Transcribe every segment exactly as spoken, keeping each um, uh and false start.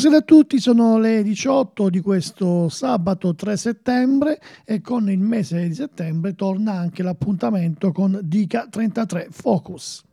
Buonasera a tutti, sono le diciotto di questo sabato tre settembre e con il mese di settembre torna anche l'appuntamento con Dica trentatré Focus.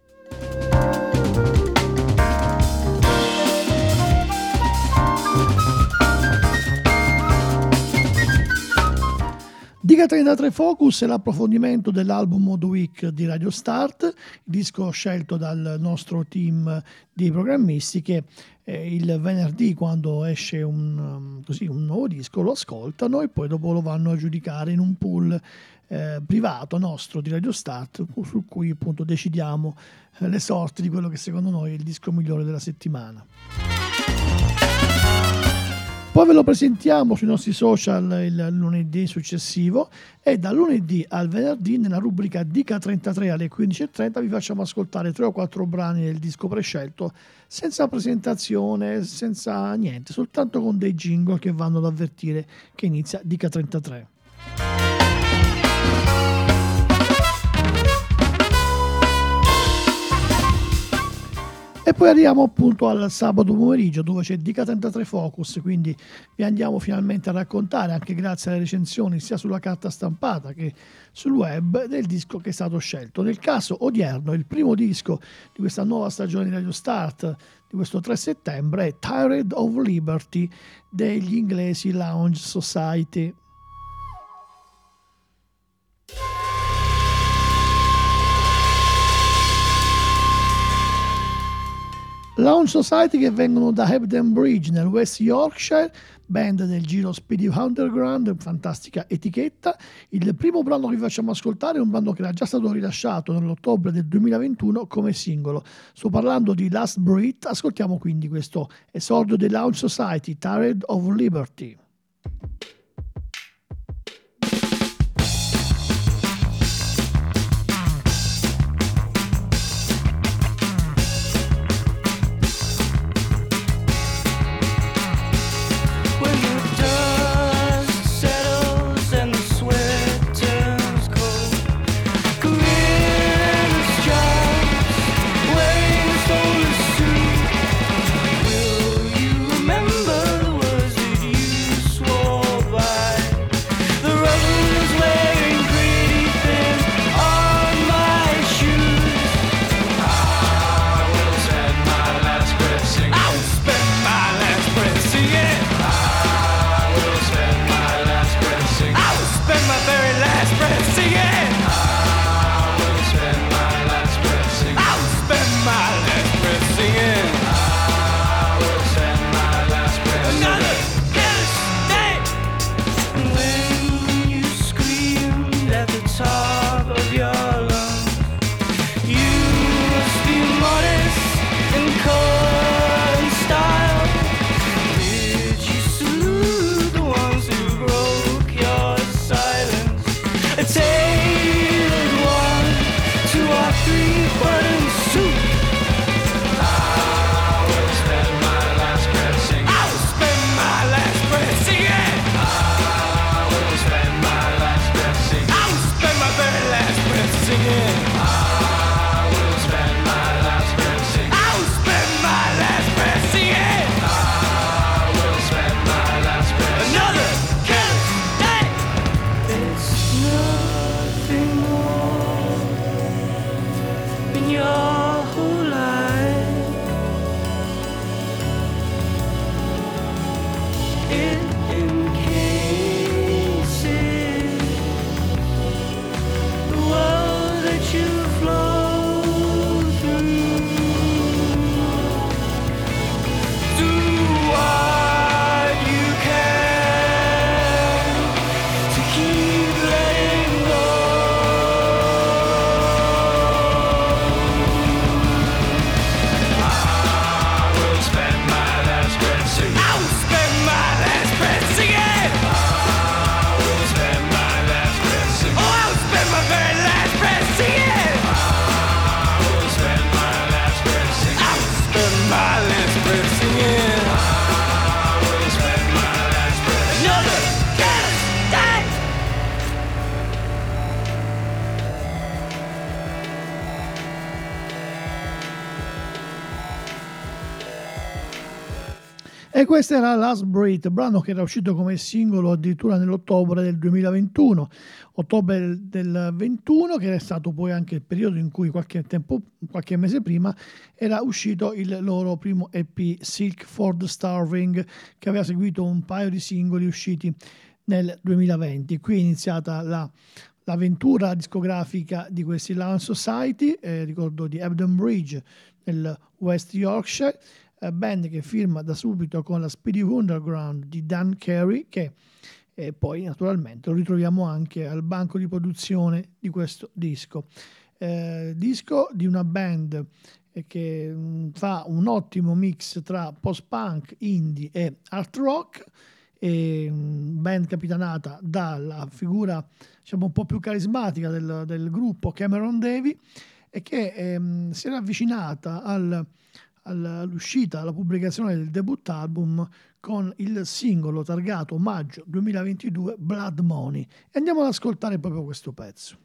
Dica trentatré Focus è l'approfondimento dell'album Mod Week di Radio Start, il disco scelto dal nostro team di programmisti che eh, il venerdì, quando esce un, così, un nuovo disco, lo ascoltano e poi dopo lo vanno a giudicare in un pool eh, privato nostro di Radio Start, su cui appunto decidiamo eh, le sorti di quello che secondo noi è il disco migliore della settimana. Poi ve lo presentiamo sui nostri social il lunedì successivo e da lunedì al venerdì nella rubrica Dica trentatré alle quindici e trenta vi facciamo ascoltare tre o quattro brani del disco prescelto senza presentazione, senza niente, soltanto con dei jingle che vanno ad avvertire che inizia Dica trentatré. E poi arriviamo appunto al sabato pomeriggio dove c'è Dica trentatré Focus, quindi vi andiamo finalmente a raccontare, anche grazie alle recensioni sia sulla carta stampata che sul web, del disco che è stato scelto. Nel caso odierno il primo disco di questa nuova stagione di Radio Start di questo tre settembre è Tired of Liberty degli inglesi Lounge Society. Lounge Society che vengono da Hebden Bridge nel West Yorkshire, band del giro Speedy Underground, fantastica etichetta. Il primo brano che vi facciamo ascoltare è un brano che era già stato rilasciato nell'ottobre del duemilaventuno come singolo. Sto parlando di Last Breath, ascoltiamo quindi questo esordio dei Lounge Society, Tired of Liberty. E questa era Last Breath, brano che era uscito come singolo addirittura nell'ottobre del duemilaventuno, ottobre del ventuno, che era stato poi anche il periodo in cui qualche tempo, qualche mese prima, era uscito il loro primo E P Silk For The Starving, che aveva seguito un paio di singoli usciti nel duemilaventi. Qui è iniziata la l'avventura discografica di questi Lounge Society, eh, ricordo di Hebden Bridge nel West Yorkshire, eh, band che firma da subito con la Speedy Underground di Dan Carey, che eh, poi naturalmente lo ritroviamo anche al banco di produzione di questo disco. Eh, disco di una band che mh, fa un ottimo mix tra post-punk, indie e art rock, e band capitanata dalla figura, diciamo, un po' più carismatica del, del gruppo, Cameron Davy, e che ehm, si era avvicinata al, all'uscita, alla pubblicazione del debut album con il singolo targato maggio duemilaventidue Blood Money. E andiamo ad ascoltare proprio questo pezzo.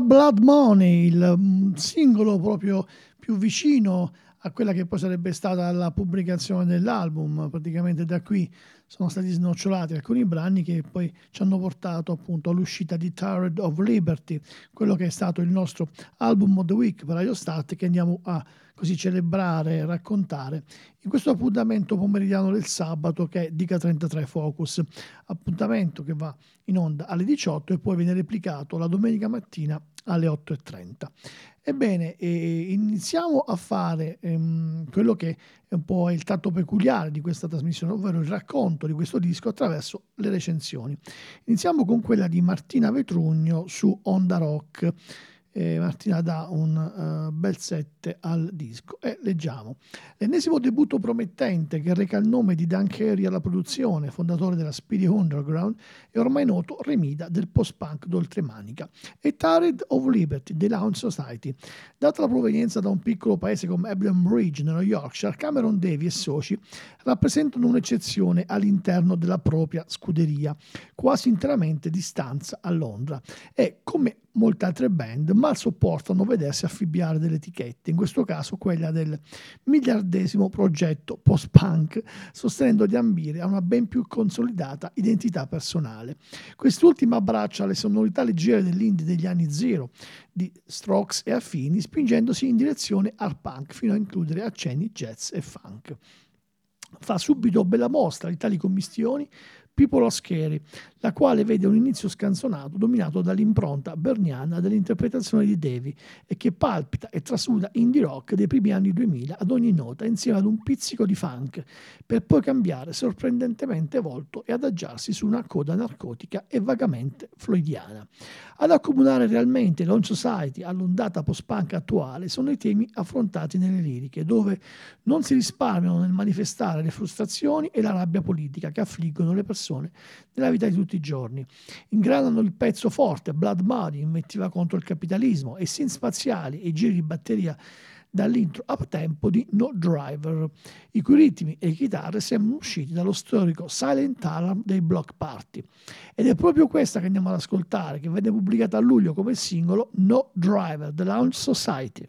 Blood Money, il singolo proprio più vicino a quella che poi sarebbe stata la pubblicazione dell'album. Praticamente da qui sono stati snocciolati alcuni brani che poi ci hanno portato appunto all'uscita di Tired of Liberty, quello che è stato il nostro album Mod Week per Radio Start, che andiamo a così celebrare e raccontare in questo appuntamento pomeridiano del sabato che è Dica trentatré Focus, appuntamento che va in onda alle diciotto e poi viene replicato la domenica mattina alle otto e trenta. Ebbene, eh, iniziamo a fare ehm, quello che è un po' il tratto peculiare di questa trasmissione, ovvero il racconto di questo disco attraverso le recensioni. Iniziamo con quella di Martina Vetrugno su Onda Rock. Eh, Martina dà un uh, bel sette al disco e leggiamo: l'ennesimo debutto promettente che reca il nome di Dan Carey alla produzione, fondatore della Speedy Underground e ormai noto remida del post-punk d'oltremanica, e Tired of Liberty dei Lounge Society. Data la provenienza da un piccolo paese come Hebden Bridge nello Yorkshire, Cameron Davy e soci rappresentano un'eccezione all'interno della propria scuderia, quasi interamente di stanza a Londra, e come molte altre band mal sopportano vedersi affibbiare delle etichette, in questo caso quella del miliardesimo progetto post-punk, sostenendo di ambire a una ben più consolidata identità personale. Quest'ultima abbraccia le sonorità leggere dell'indie degli anni zero, di Strokes e affini, spingendosi in direzione al punk fino a includere accenni jazz e funk. Fa subito bella mostra di tali commistioni People Are Scary, la quale vede un inizio scanzonato dominato dall'impronta berniana dell'interpretazione di Davy e che palpita e trasuda indie rock dei primi anni duemila ad ogni nota insieme ad un pizzico di funk, per poi cambiare sorprendentemente volto e adagiarsi su una coda narcotica e vagamente floydiana. Ad accomunare realmente Lounge Society all'ondata post-punk attuale sono i temi affrontati nelle liriche, dove non si risparmiano nel manifestare le frustrazioni e la rabbia politica che affliggono le persone nella vita di tutti i giorni. Ingranano il pezzo forte Blood Money, invettiva contro il capitalismo, e sin spaziali e giri di batteria dall'intro up tempo di No Driver, i cui ritmi e chitarre sembrano usciti dallo storico Silent Alarm dei Bloc Party. Ed è proprio questa che andiamo ad ascoltare, che venne pubblicata a luglio come singolo, No Driver, The Lounge Society.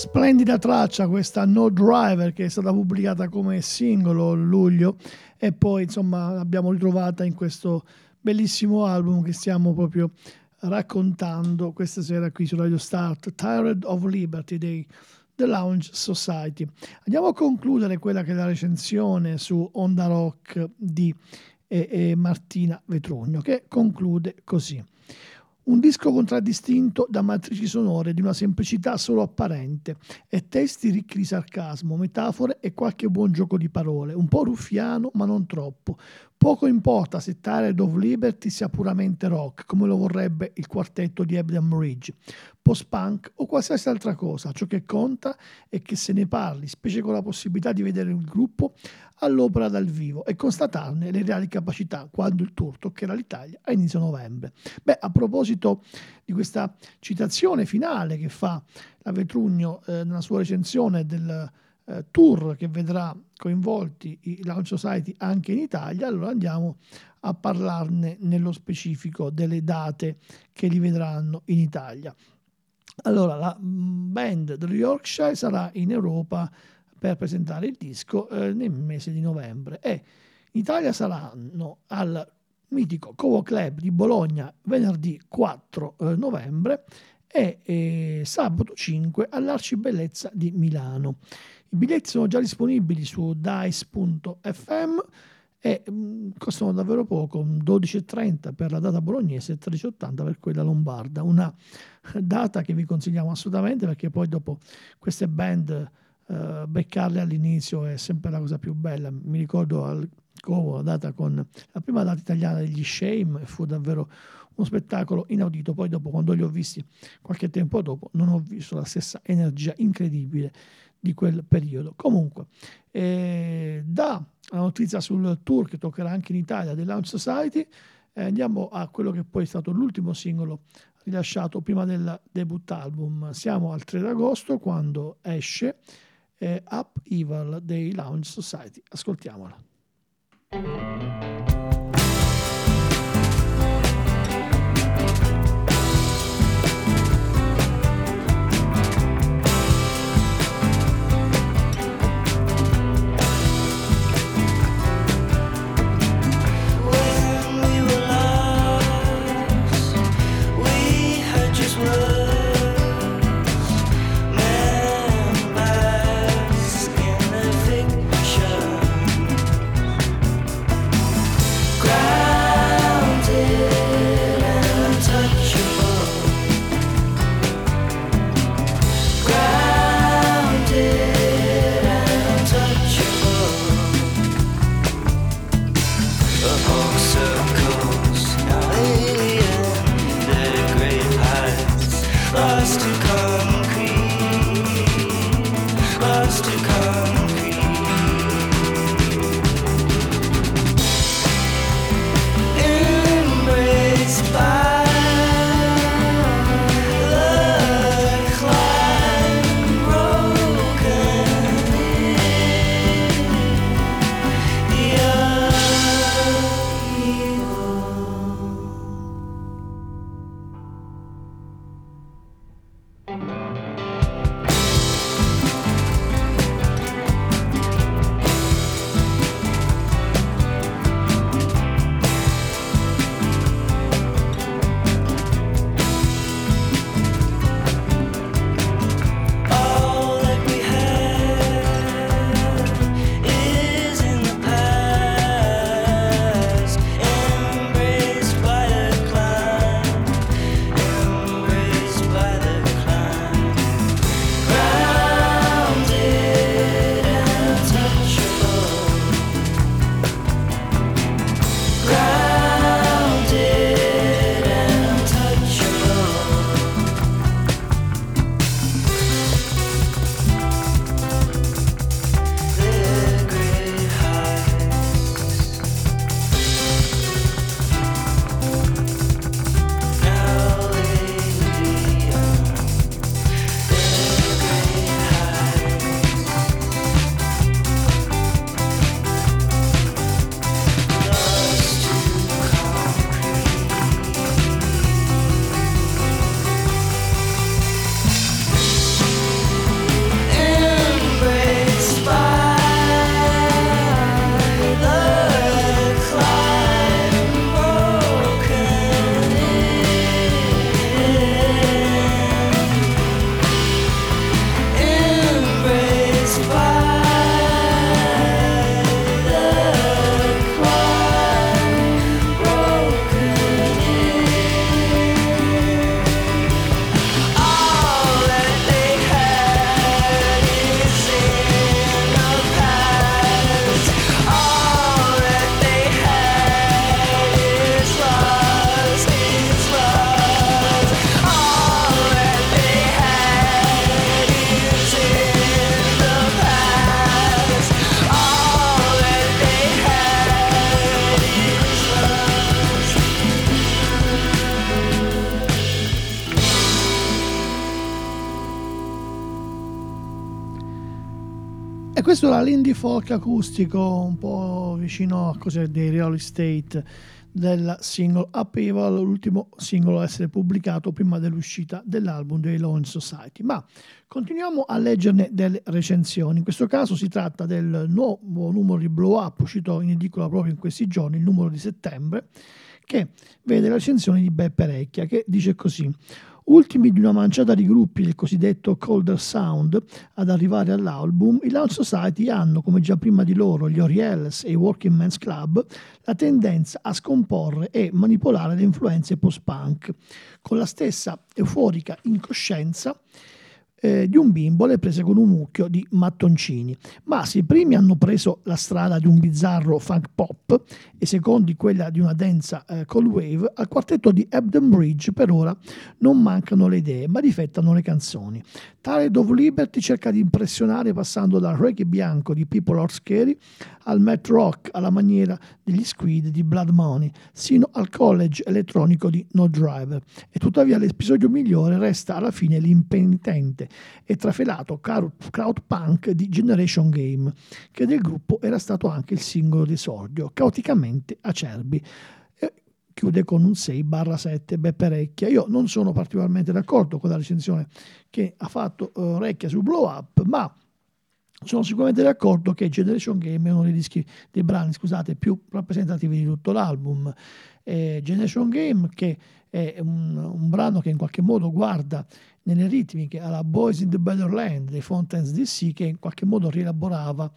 Splendida traccia questa No Driver, che è stata pubblicata come singolo a luglio e poi insomma l'abbiamo ritrovata in questo bellissimo album che stiamo proprio raccontando questa sera qui su Radio Start, Tired of Liberty dei The Lounge Society. Andiamo a concludere quella che è la recensione su Onda Rock di eh, eh, Martina Vetrugno, che conclude così: un disco contraddistinto da matrici sonore di una semplicità solo apparente e testi ricchi di sarcasmo, metafore e qualche buon gioco di parole, un po' ruffiano ma non troppo. Poco importa se Tired of Liberty sia puramente rock, come lo vorrebbe il quartetto di Hebden Bridge, post-punk o qualsiasi altra cosa, ciò che conta è che se ne parli, specie con la possibilità di vedere il gruppo all'opera dal vivo e constatarne le reali capacità quando il tour toccherà l'Italia a inizio novembre. Beh, a proposito di questa citazione finale che fa la Vetrugno eh, nella sua recensione del eh, tour che vedrà coinvolti i Lounge Society anche in Italia, allora andiamo a parlarne nello specifico delle date che li vedranno in Italia. Allora, la band dello Yorkshire sarà in Europa per presentare il disco eh, nel mese di novembre e in Italia saranno al mitico Covo Club di Bologna venerdì quattro eh, novembre e eh, sabato cinque all'Arcibellezza di Milano. I biglietti sono già disponibili su dice punto effe emme e mh, costano davvero poco, dodici e trenta per la data bolognese e tredici e ottanta per quella lombarda, una data che vi consigliamo assolutamente perché poi dopo queste band Uh, beccarle all'inizio è sempre la cosa più bella. Mi ricordo al Covo la data con la prima data italiana degli Shame, fu davvero uno spettacolo inaudito. Poi dopo, quando li ho visti qualche tempo dopo, non ho visto la stessa energia incredibile di quel periodo. Comunque eh, da la notizia sul tour che toccherà anche in Italia del Lounge Society, eh, andiamo a quello che poi è stato l'ultimo singolo rilasciato prima del debut album. Siamo al tre agosto quando esce Eh, Up Evil dei Lounge Society. Ascoltiamola. questo era l'indie folk acustico un po' vicino a cose dei Real Estate, del singolo Up Evil, l'ultimo singolo a essere pubblicato prima dell'uscita dell'album dei Lounge Society. Ma continuiamo a leggerne delle recensioni. In questo caso si tratta del nuovo numero di Blow Up, uscito in edicola proprio in questi giorni, il numero di settembre, che vede la recensione di Beppe Recchia, che dice così: ultimi di una manciata di gruppi del cosiddetto Colder Sound ad arrivare all'album, i Lounge Society hanno, come già prima di loro gli Orielles e i Working Men's Club, la tendenza a scomporre e manipolare le influenze post-punk, con la stessa euforica incoscienza Eh, di un bimbo alle prese con un mucchio di mattoncini. Ma se i primi hanno preso la strada di un bizzarro funk pop e i secondi quella di una densa eh, cold wave, al quartetto di Hebden Bridge per ora non mancano le idee, ma difettano le canzoni. Tired of Liberty cerca di impressionare passando dal reggae bianco di People Are Scary al Mod Rock alla maniera degli Squid di Blood Money, sino al college elettronico di No Driver, e tuttavia l'episodio migliore resta alla fine l'impenitente e trafelato crowd punk di Generation Game, che del gruppo era stato anche il singolo d'esordio, caoticamente acerbi. E chiude con un sei a sette Beppe Recchia. Io non sono particolarmente d'accordo con la recensione che ha fatto uh, Recchia su Blow Up, ma sono sicuramente d'accordo che Generation Game è uno dei dischi, dei brani, scusate, più rappresentativi di tutto l'album. Eh, Generation Game, che è un, un brano che in qualche modo guarda nelle ritmiche alla Boys in the Better Land dei Fountains D C, che in qualche modo rielaborava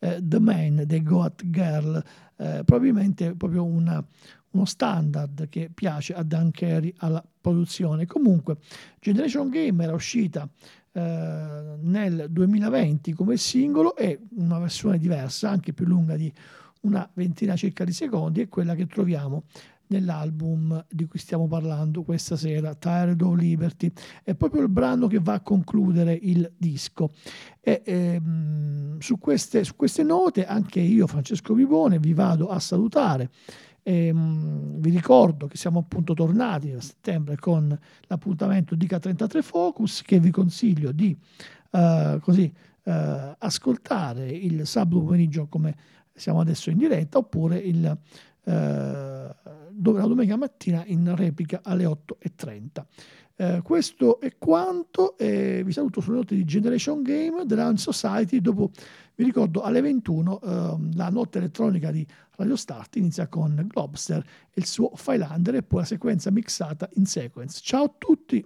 eh, The Man dei Goat Girl, eh, probabilmente proprio una, uno standard che piace a Dan Carey, alla produzione. Comunque Generation Game era uscita eh, nel duemilaventi come singolo, e una versione diversa, anche più lunga di una ventina circa di secondi, è quella che troviamo nell'album di cui stiamo parlando questa sera, Tired of Liberty. È proprio il brano che va a concludere il disco. E, ehm, su, queste, su queste note anche io, Francesco Vivone, vi vado a salutare. E, um, vi ricordo che siamo appunto tornati a settembre con l'appuntamento Dica trentatré Focus, che vi consiglio di uh, così uh, ascoltare il sabato pomeriggio come siamo adesso in diretta, oppure il Uh, dove la domenica mattina in replica alle otto e trenta. Uh, questo è quanto, e vi saluto sulle note di Generation Game della Lounge Society. Dopo vi ricordo alle ventuno uh, la notte elettronica di Radio Start inizia con Globster e il suo Filander, e poi la sequenza mixata in sequence. Ciao a tutti.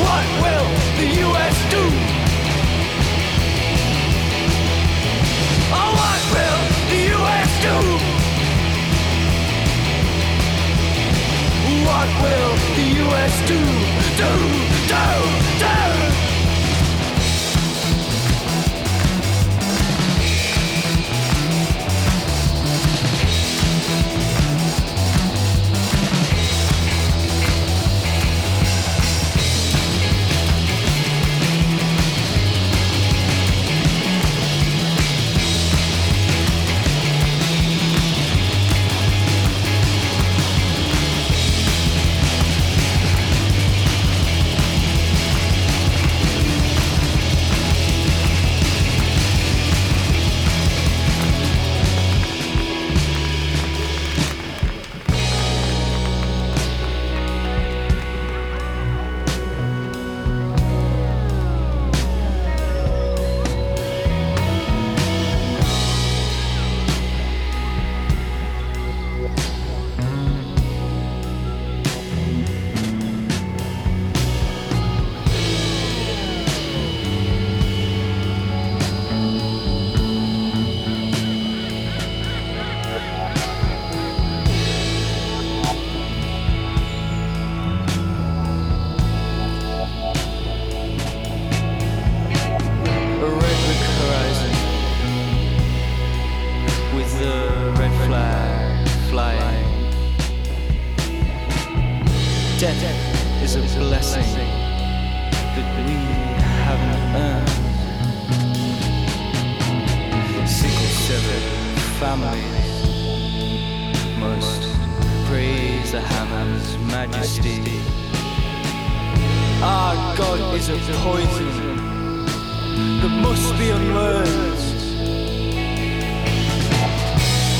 What will the U S do? will the U S do? Do, do, do!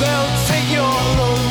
They'll take your load.